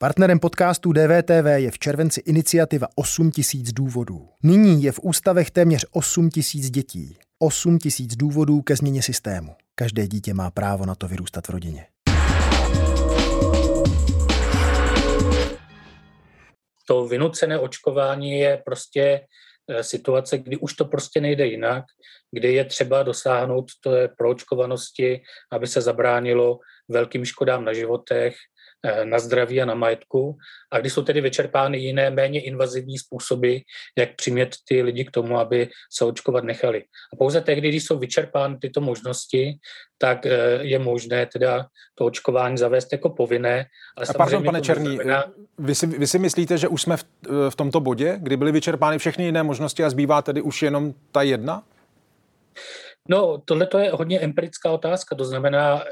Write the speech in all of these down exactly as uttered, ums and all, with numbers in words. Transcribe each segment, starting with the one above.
Partnerem podcastu D V T V je v červenci iniciativa osm tisíc důvodů. Nyní je v ústavech téměř osm tisíc dětí. osm tisíc důvodů ke změně systému. Každé dítě má právo na to vyrůstat v rodině. To vynucené očkování je prostě situace, kdy už to prostě nejde jinak, kdy je třeba dosáhnout té proočkovanosti, aby se zabránilo velkým škodám na životech, na zdraví a na majetku, a kdy jsou tedy vyčerpány jiné, méně invazivní způsoby, jak přimět ty lidi k tomu, aby se očkovat nechali. A pouze tehdy, když jsou vyčerpány tyto možnosti, tak je možné teda to očkování zavést jako povinné. Ale a pardon, pane Černý, znamená... vy, si, vy si myslíte, že už jsme v, v tomto bodě, kdy byly vyčerpány všechny jiné možnosti a zbývá tedy už jenom ta jedna? No, tohle je hodně empirická otázka, to znamená,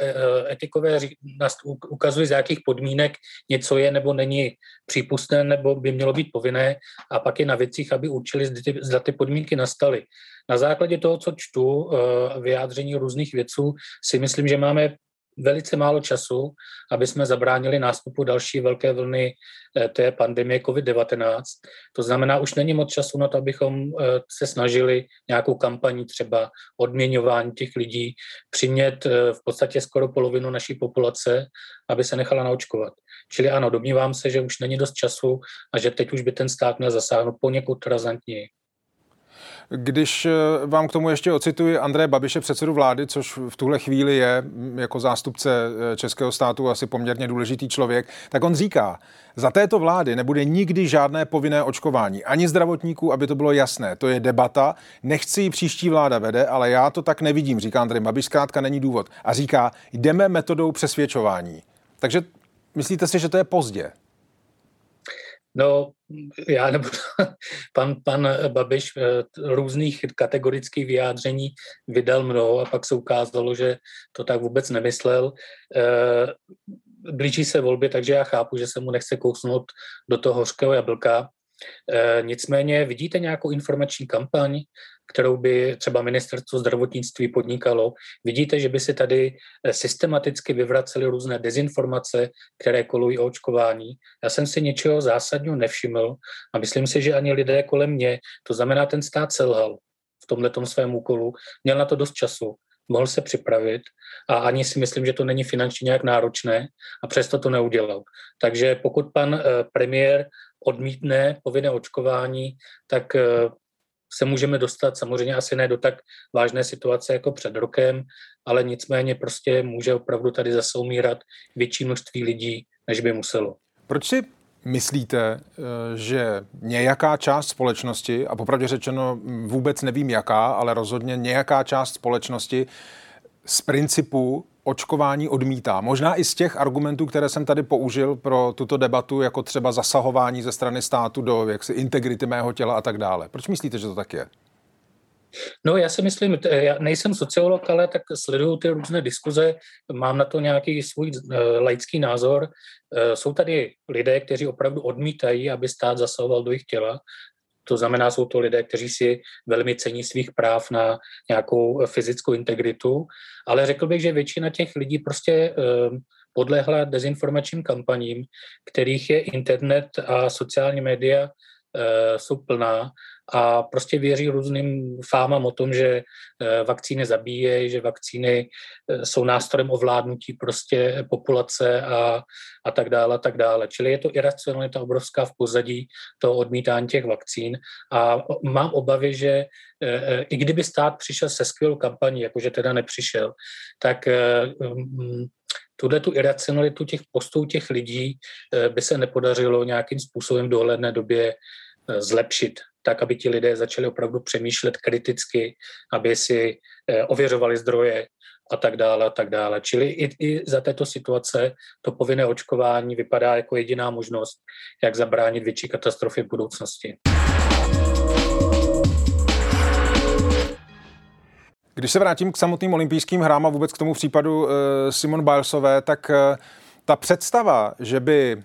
etikové nás ukazují, z jakých podmínek něco je nebo není přípustné, nebo by mělo být povinné, a pak je na věcích, aby určili, zda ty podmínky nastaly. Na základě toho, co čtu, vyjádření různých vědců, si myslím, že máme velice málo času, aby jsme zabránili nástupu další velké vlny té pandemie covid devatenáct. To znamená, už není moc času na to, abychom se snažili nějakou kampaní třeba odměňování těch lidí, přimět v podstatě skoro polovinu naší populace, aby se nechala naočkovat. Čili ano, domnívám se, že už není dost času a že teď už by ten stát měl zasáhnout poněkud razantněji. Když vám k tomu ještě ocituji Andreje Babiše, předsedu vlády, což v tuhle chvíli je jako zástupce českého státu asi poměrně důležitý člověk, tak on říká, za této vlády nebude nikdy žádné povinné očkování, ani zdravotníků, aby to bylo jasné. To je debata, nechci ji příští vláda vede, ale já to tak nevidím, říká Andrej Babiš, zkrátka není důvod. A říká, jdeme metodou přesvědčování. Takže myslíte si, že to je pozdě? No, já nebo pan, pan Babiš různých kategorických vyjádření vydal mnoho a pak se ukázalo, že to tak vůbec nemyslel. Blíží se volby, takže já chápu, že se mu nechce kousnout do toho hořkého jablka. Nicméně vidíte nějakou informační kampaň, kterou by třeba ministerstvo zdravotnictví podnikalo? Vidíte, že by se tady systematicky vyvracely různé dezinformace, které kolují o očkování? Já jsem si něčeho zásadního nevšiml a myslím si, že ani lidé kolem mě, to znamená ten stát selhal v tomhletom svém úkolu, měl na to dost času, mohl se připravit a ani si myslím, že to není finančně nějak náročné a přesto to neudělal. Takže pokud pan premiér odmítne povinné očkování, tak se můžeme dostat samozřejmě asi ne do tak vážné situace jako před rokem, ale nicméně prostě může opravdu tady zase umírat větší množství lidí, než by muselo. Proč si myslíte, že nějaká část společnosti, a popravdě řečeno vůbec nevím jaká, ale rozhodně nějaká část společnosti z principu očkování odmítá? Možná i z těch argumentů, které jsem tady použil pro tuto debatu, jako třeba zasahování ze strany státu do jaksi integrity mého těla a tak dále. Proč myslíte, že to tak je? No, já si myslím, já nejsem sociolog, ale tak sleduju ty různé diskuze, mám na to nějaký svůj laický názor. Jsou tady lidé, kteří opravdu odmítají, aby stát zasahoval do jejich těla. To znamená, jsou to lidé, kteří si velmi cení svých práv na nějakou fyzickou integritu, ale řekl bych, že většina těch lidí prostě podlehla dezinformačním kampaním, kterých je internet a sociální média jsou plná, a prostě věří různým fámám o tom, že vakcíny zabíjejí, že vakcíny jsou nástrojem ovládnutí prostě populace a, a tak dále, a tak dále. Čili je to iracionalita obrovská v pozadí toho odmítání těch vakcín a mám obavy, že i kdyby stát přišel se skvělou kampaní, jakože teda nepřišel, tak tuhle tu iracionalitu těch postů těch lidí by se nepodařilo nějakým způsobem v dohledné době zlepšit, tak, aby ti lidé začali opravdu přemýšlet kriticky, aby si ověřovali zdroje a tak dále a tak dále. Čili i, i za této situace to povinné očkování vypadá jako jediná možnost, jak zabránit větší katastrofě v budoucnosti. Když se vrátím k samotným olympijským hrám a vůbec k tomu případu e, Simone Bilesové, tak e, ta představa, že by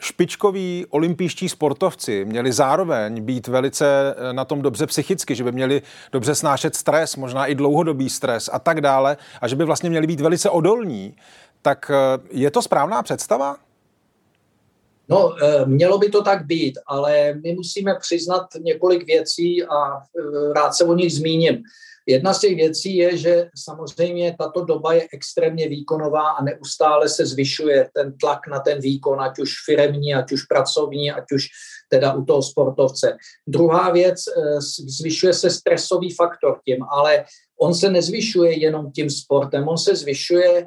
špičkoví olympijští sportovci měli zároveň být velice na tom dobře psychicky, že by měli dobře snášet stres, možná i dlouhodobý stres a tak dále, a že by vlastně měli být velice odolní, tak je to správná představa? No, mělo by to tak být, ale my musíme přiznat několik věcí a rád se o nich zmíním. Jedna z těch věcí je, že samozřejmě tato doba je extrémně výkonová a neustále se zvyšuje ten tlak na ten výkon, ať už firemní, ať už pracovní, ať už teda u toho sportovce. Druhá věc, zvyšuje se stresový faktor tím, ale on se nezvyšuje jenom tím sportem, on se zvyšuje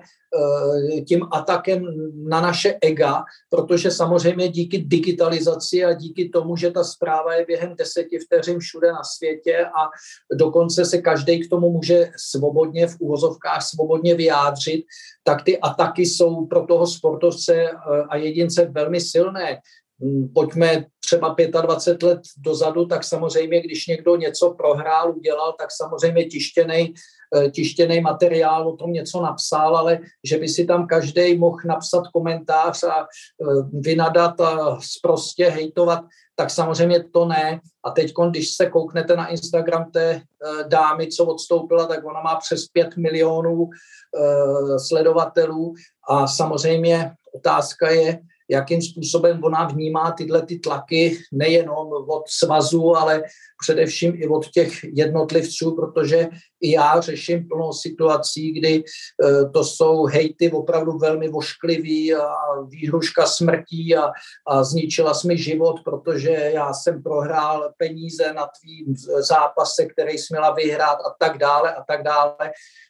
tím atakem na naše ega, protože samozřejmě díky digitalizaci a díky tomu, že ta zpráva je během deseti vteřin všude na světě a dokonce se každý k tomu může svobodně v uvozovkách svobodně vyjádřit, tak ty ataky jsou pro toho sportovce a jedince velmi silné. Pojďme třeba dvacet pět let dozadu, tak samozřejmě, když někdo něco prohrál, udělal, tak samozřejmě tištěnej, tištěnej materiál o tom něco napsal, ale že by si tam každý mohl napsat komentář a vynadat a sprostě hejtovat, tak samozřejmě to ne. A teď, když se kouknete na Instagram té dámy, co odstoupila, tak ona má přes pět milionů sledovatelů a samozřejmě otázka je, jakým způsobem ona vnímá tyhle ty tlaky nejenom od svazu, ale především i od těch jednotlivců, protože i já řeším plnou situací, kdy to jsou hejty opravdu velmi ošklivý a výhruška smrtí a, a zničila jsi mi život, protože já jsem prohrál peníze na tvým zápase, který jsi měla vyhrát a tak dále a tak dále.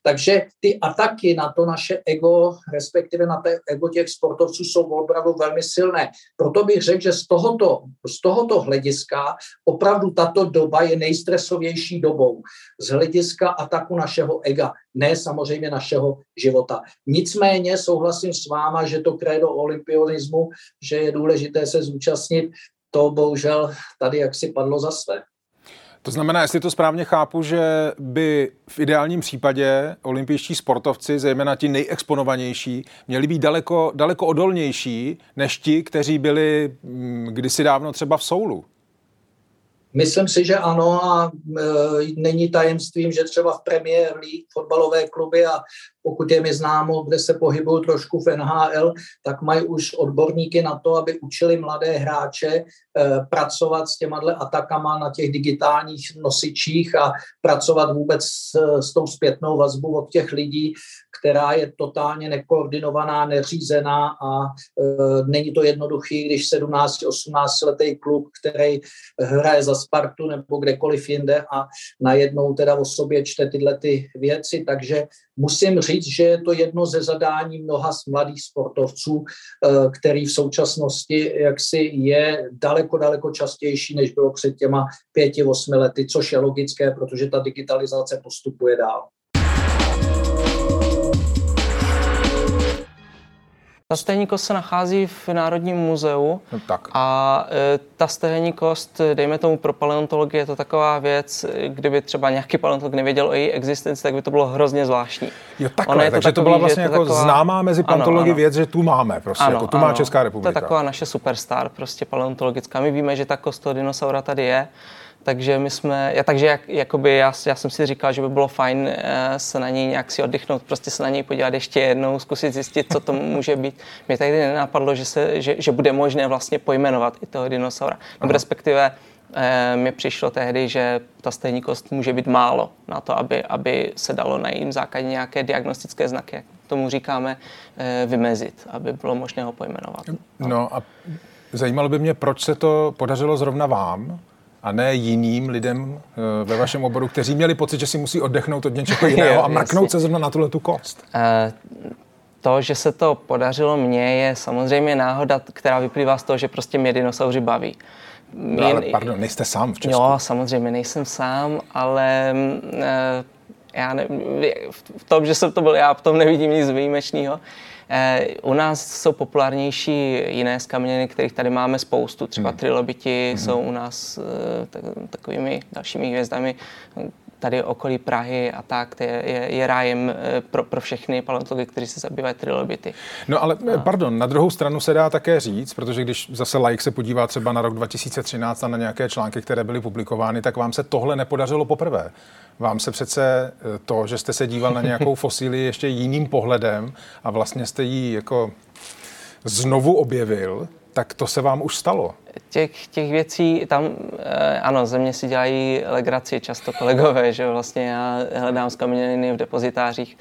Takže ty ataky na to naše ego, respektive na to ego těch sportovců jsou opravdu velmi silné. Proto bych řekl, že z tohoto, z tohoto hlediska opravdu tato doba je nejstresovější dobou. Z hlediska ataku našeho ega, ne samozřejmě našeho života. Nicméně souhlasím s váma, že to krédo olympionismu, že je důležité se zúčastnit, to bohužel tady jaksi padlo za své. To znamená, jestli to správně chápu, že by v ideálním případě olympijští sportovci, zejména ti nejexponovanější, měli být daleko, daleko odolnější než ti, kteří byli kdysi dávno třeba v Soulu. Myslím si, že ano a e, není tajemstvím, že třeba v Premier League fotbalové kluby a pokud je mi známo, kde se pohybují trošku v N H L, tak mají už odborníky na to, aby učili mladé hráče e, pracovat s těma atakama na těch digitálních nosičích a pracovat vůbec s, s tou zpětnou vazbou od těch lidí, která je totálně nekoordinovaná, neřízená a e, není to jednoduchý, když sedmnáct osmnáct letý kluk, který hraje za Spartu nebo kdekoliv jinde a najednou teda o sobě čte tyhle ty věci, takže musím říct, že je to jedno ze zadání mnoha z mladých sportovců, který v současnosti jaksi je daleko, daleko častější, než bylo před těma pěti, osmi lety, což je logické, protože ta digitalizace postupuje dál. Ta stehní kost se nachází v Národním muzeu no tak. a e, ta stehní kost, dejme tomu pro paleontologie, je to taková věc, kdyby třeba nějaký paleontolog nevěděl o její existenci, tak by to bylo hrozně zvláštní. Jo takhle, je to takže takový, to byla vlastně to jako taková... známá mezi paleontology věc, že tu máme prostě, ano, jako tu ano. má Česká republika. To je taková naše superstar prostě paleontologická. My víme, že ta kost toho dinosaura tady je, takže my jsme, já, takže jak, jakoby já, já jsem si říkal, že by bylo fajn se na něj nějak si oddychnout, prostě se na něj podívat ještě jednou, zkusit zjistit, co to může být. Mě tady nenapadlo, že, se, že, že bude možné vlastně pojmenovat i toho dinosaura. Aha. Respektive eh, mi přišlo tehdy, že ta stehní kost může být málo na to, aby, aby se dalo na jejím základě nějaké diagnostické znaky, jak tomu říkáme, eh, vymezit, aby bylo možné ho pojmenovat. No a zajímalo by mě, proč se to podařilo zrovna vám, a ne jiným lidem ve vašem oboru, kteří měli pocit, že si musí oddechnout od něčeho jiného a mrknout se zrovna na tuhle tu kost. To, že se to podařilo mně, je samozřejmě náhoda, která vyplývá z toho, že prostě mě dinosauři baví. No, ale pardon, nejste sám v Česku. Jo, samozřejmě nejsem sám, ale já ne, v tom, že jsem to byl já, v tom nevidím nic výjimečného. U nás jsou populárnější jiné skameniny, kterých tady máme spoustu. Třeba trilobiti mm. jsou u nás takovými dalšími hvězdami. Tady okolí Prahy a tak, je, je, je rájem pro, pro všechny paleontology, kteří se zabývají trilobity. No ale, a... pardon, na druhou stranu se dá také říct, protože když zase laik se podívá třeba na rok dva tisíce třináct a na nějaké články, které byly publikovány, tak vám se tohle nepodařilo poprvé. Vám se přece to, že jste se díval na nějakou fosíli ještě jiným pohledem a vlastně jste ji jako znovu objevil, tak to se vám už stalo. Těch, těch věcí tam, ano, ze mě si dělají legraci často kolegové, že vlastně já hledám zkameněliny v depozitářích.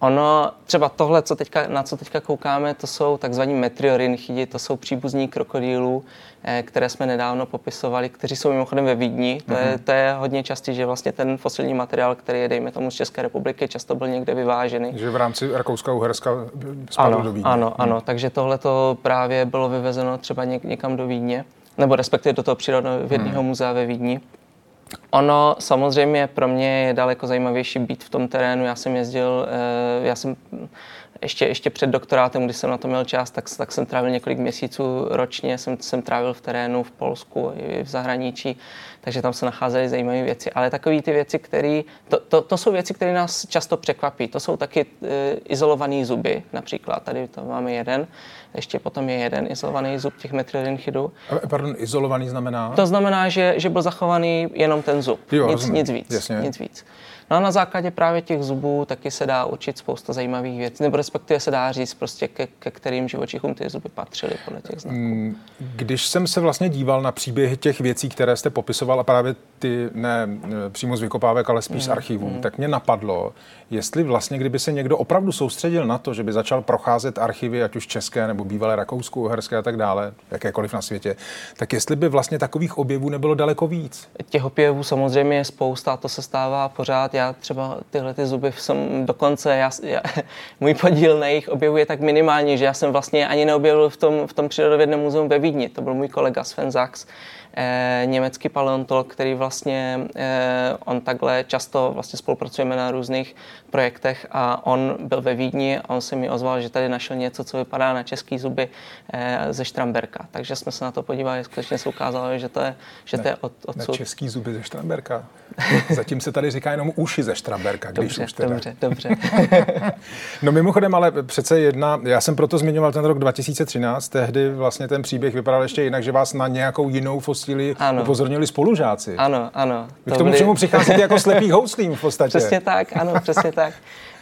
Ono, třeba tohle, co teďka, na co teďka koukáme, to jsou takzvaní meteorynchidi, to jsou příbuzní krokodýlů, které jsme nedávno popisovali, kteří jsou mimochodem ve Vídni. To, mm-hmm. je, to je hodně častý, že vlastně ten fosilní materiál, který je, dejme tomu, z České republiky, často byl někde vyvážený. Že v rámci Rakouska a Uherska spadlo do Vídně. Ano, ano, mm. takže tohle to právě bylo vyvezeno třeba někam do Vídně, nebo respektive do toho přírodovědního mm. muzea ve Vídni. Ono samozřejmě pro mě je daleko zajímavější být v tom terénu. Já jsem jezdil, já jsem ještě, ještě před doktorátem, když jsem na to měl čas, tak, tak jsem trávil několik měsíců ročně, jsem, jsem trávil v terénu, v Polsku, i v zahraničí, takže tam se nacházely zajímavé věci. Ale takové ty věci, které, to, to, to jsou věci, které nás často překvapí. To jsou taky e, izolované zuby, například. Tady to máme jeden, ještě potom je jeden izolovaný zub těch metriorinchidů. Pardon, izolovaný znamená? To znamená, že, že byl zachovaný jenom ten zub, jo, nic, nic víc. Jasně. Nic víc. No a na základě právě těch zubů taky se dá určit spousta zajímavých věcí, nebo respektive se dá říct prostě, ke, ke kterým živočichům ty zuby patřily podle těch znaků. Když jsem se vlastně díval na příběhy těch věcí, které jste popisoval, a právě ty ne přímo z vykopávek, ale spíš mm, z archivů, mm. tak mě napadlo, jestli vlastně, kdyby se někdo opravdu soustředil na to, že by začal procházet archivy, ať už české nebo bývalé rakousko-uherské a tak dále, jakékoliv na světě, tak jestli by vlastně takových objevů nebylo daleko víc. Těch objevů samozřejmě je spousta a to se stává pořád. Já třeba tyhle ty zuby jsem dokonce, já, já, můj podíl na jejich objevu je tak minimální, že já jsem vlastně ani neobjevil v tom, v tom přírodovědném muzeu ve Vídni. To byl můj kolega Sven Zax, eh, německý paleontolog, který vlastně, eh, on takhle často vlastně spolupracujeme na různých projektech a on byl ve Vídni a on se mi ozval, že tady našel něco, co vypadá na český zuby eh, ze Štramberka. Takže jsme se na to podívali, skutečně se ukázalo, že to je, že to je od, odsud. Na český zuby ze Štramberka. Zatím se tady říká jenom uši ze Štramberka, když už teda. Dobře, dobře. No mimochodem, ale přece jedna, já jsem proto zmiňoval ten rok dva tisíce třináct, tehdy vlastně ten příběh vypadal ještě jinak, že vás na nějakou jinou fosílii upozornili spolužáci. Ano, ano. Vy to k tomu byli... čemu přicházíte jako slepý houslím v podstatě. Přesně tak, ano, přesně tak.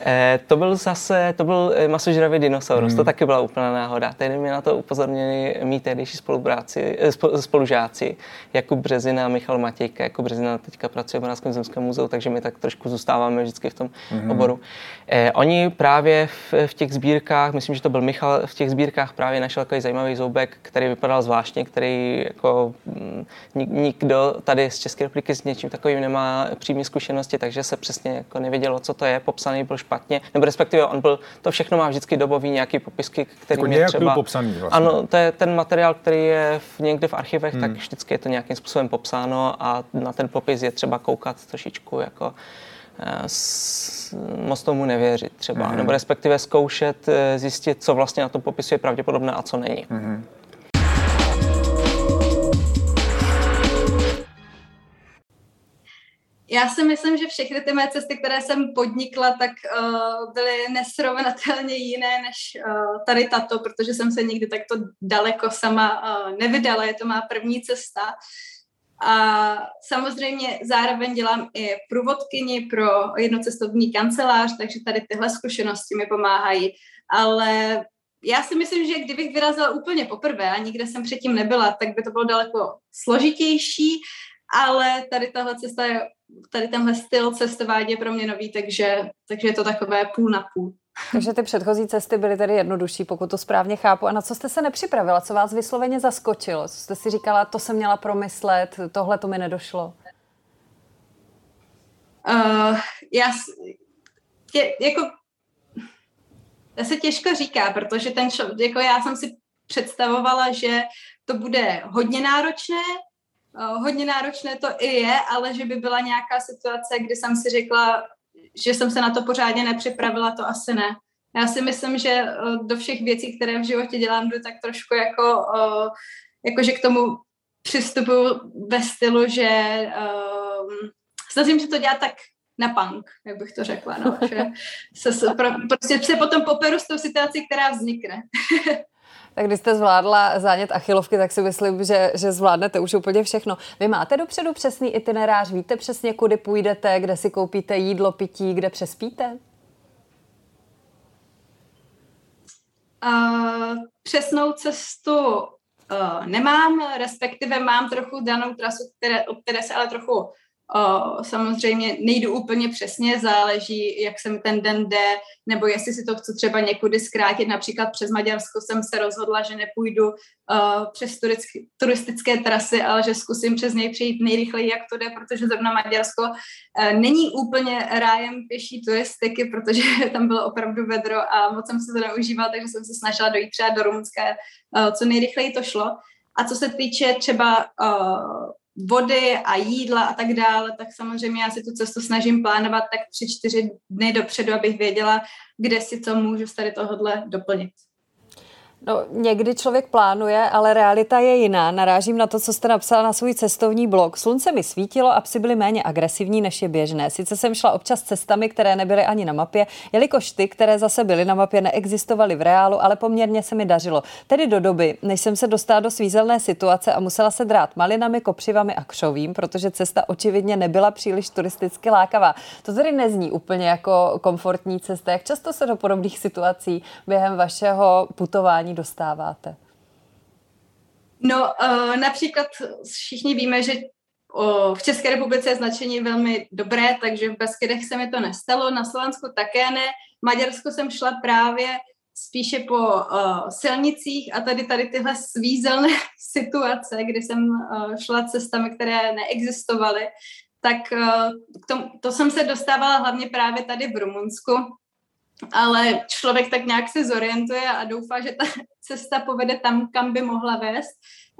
Eh, to byl zase, to byl masožravý dinosaurus, hmm. to taky byla úplná náhoda. Tehdy mě na to upozornili mí tehdejší spolubráci, spolužáci Jakub Březina a Michal Matějka. Jakub Březina teďka pracuje v Moravském zemském muzeu, takže my tak trošku zůstáváme vždycky v tom mm-hmm. oboru. Eh, oni právě v, v těch sbírkách, myslím, že to byl Michal, v těch sbírkách právě našel takový zajímavý zoubek, který vypadal zvláštně, který jako nik, nikdo tady z České republiky s něčím takovým nemá přímé zkušenosti, takže se přesně jako nevědělo, co to je, popsaný byl špatně, nebo respektive on byl, to všechno má vždycky dobový nějaký popisky, který jako je třeba. Popsaný vlastně. Ano, to je ten materiál, který je v, někde v archivech, mm. tak vždycky je to nějakým způsobem popsáno a na ten popis je třeba koukat trošičku jako S, moc tomu nevěřit třeba, mm-hmm. nebo respektive zkoušet zjistit, co vlastně na tom popisu je pravděpodobné a co není. Mm-hmm. Já si myslím, že všechny ty mé cesty, které jsem podnikla, tak uh, byly nesrovnatelně jiné než uh, tady tato, protože jsem se nikdy takto daleko sama uh, nevydala, je to má první cesta. A samozřejmě zároveň dělám i průvodkyni pro jednocestovní kancelář, takže tady tyhle zkušenosti mi pomáhají. Ale já si myslím, že kdybych vyrazila úplně poprvé a nikde jsem předtím nebyla, tak by to bylo daleko složitější, ale tady tahle cesta je, tady tenhle styl cestování je pro mě nový, takže, takže je to takové půl na půl. Takže ty předchozí cesty byly tady jednodušší, pokud to správně chápu. A na co jste se nepřipravila? Co vás vysloveně zaskočilo? Co jste si říkala, to jsem měla promyslet, tohle to mi nedošlo? Uh, já, tě, jako, já se těžko říká, protože ten, jako já jsem si představovala, že to bude hodně náročné, uh, hodně náročné to i je, ale že by byla nějaká situace, kdy jsem si řekla, že jsem se na to pořádně nepřipravila, to asi ne. Já si myslím, že do všech věcí, které v životě dělám, jdu tak trošku jako, jako že k tomu přistupuju ve stylu, že um, snažím se to dělat tak na punk, jak bych to řekla. No, že se, pro, prostě se potom poperu s tou situací, která vznikne. Tak když jste zvládla zánět achilovky, tak si myslím, že, že zvládnete už úplně všechno. Vy máte dopředu přesný itinerář, víte přesně, kudy půjdete, kde si koupíte jídlo, pití, kde přespíte? Uh, přesnou cestu uh, nemám, respektive mám trochu danou trasu, které, o které se ale trochu uh, samozřejmě nejdu úplně přesně, záleží, jak jsem ten den jde, nebo jestli si to chci třeba někudy zkrátit, například přes Maďarsko jsem se rozhodla, že nepůjdu uh, přes turistické, turistické trasy, ale že zkusím přes něj přijít nejrychleji, jak to jde, protože zrovna Maďarsko uh, není úplně rájem pěší turistiky, protože tam bylo opravdu vedro a moc jsem se to neužívala, takže jsem se snažila dojít třeba do Rumunska, uh, co nejrychleji to šlo. A co se týče třeba uh, vody a jídla a tak dále, tak samozřejmě já si tu cestu snažím plánovat tak tři, čtyři dny dopředu, abych věděla, kde si co můžu z tady tohodle doplnit. No, někdy člověk plánuje, ale realita je jiná. Narážím na to, co jste napsala na svůj cestovní blog. Slunce mi svítilo a psy byly méně agresivní, než je běžné. Sice jsem šla občas cestami, které nebyly ani na mapě, jelikož ty, které zase byly na mapě, neexistovaly v reálu, ale poměrně se mi dařilo. Tedy do doby, než jsem se dostala do svízelné situace a musela se drát malinami, kopřivami a křovím, protože cesta očividně nebyla příliš turisticky lákavá. To tedy nezní úplně jako komfortní cesta. Jak často se do podobných situací během vašeho putování dostáváte? No, například všichni víme, že v České republice je značení velmi dobré, takže v Beskydech se mi to nestalo, na Slovensku také ne. V Maďarsku jsem šla právě spíše po silnicích a tady, tady tyhle svízelné situace, kdy jsem šla cestami, které neexistovaly, tak k tomu, to jsem se dostávala hlavně právě tady v Rumunsku. Ale člověk tak nějak se zorientuje a doufá, že ta cesta povede tam, kam by mohla vést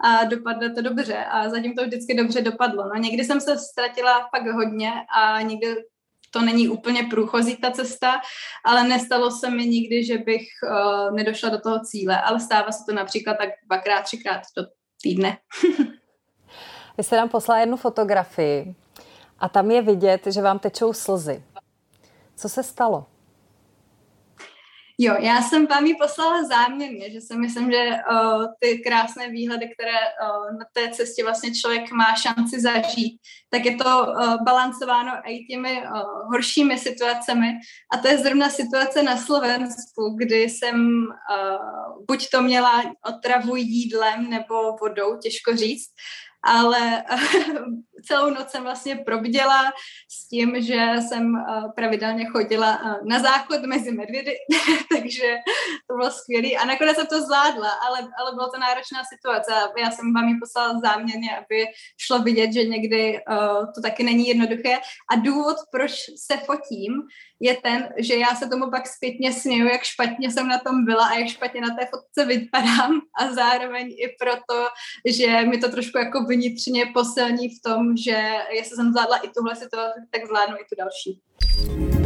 a dopadne to dobře a zatím to vždycky dobře dopadlo. No, někdy jsem se ztratila fakt hodně a někdy to není úplně průchozí ta cesta, ale nestalo se mi nikdy, že bych uh, nedošla do toho cíle, ale stává se to například tak dvakrát, třikrát do týdne. Vy jste nám poslala jednu fotografii a tam je vidět, že vám tečou slzy. Co se stalo? Jo, já jsem vám ji poslala záměrně, že si myslím, že uh, ty krásné výhledy, které uh, na té cestě vlastně člověk má šanci zažít, tak je to uh, balancováno i těmi uh, horšími situacemi. A to je zrovna situace na Slovensku, kdy jsem uh, buď to měla otravu jídlem nebo vodou, těžko říct, ale celou noc jsem vlastně probděla s tím, že jsem pravidelně chodila na záchod mezi medvědy, takže to bylo skvělý. A nakonec jsem to zvládla, ale, ale byla to náročná situace. Já jsem vám ji poslala záměrně, aby šlo vidět, že někdy uh, to taky není jednoduché. A důvod, proč se fotím, je ten, že já se tomu pak zpětně směju, jak špatně jsem na tom byla a jak špatně na té fotce vypadám. A zároveň i proto, že mi to trošku jako vnitřně posilní v tom, že jestli jsem zvládla i tuhle situaci, tak zvládnu i tu další.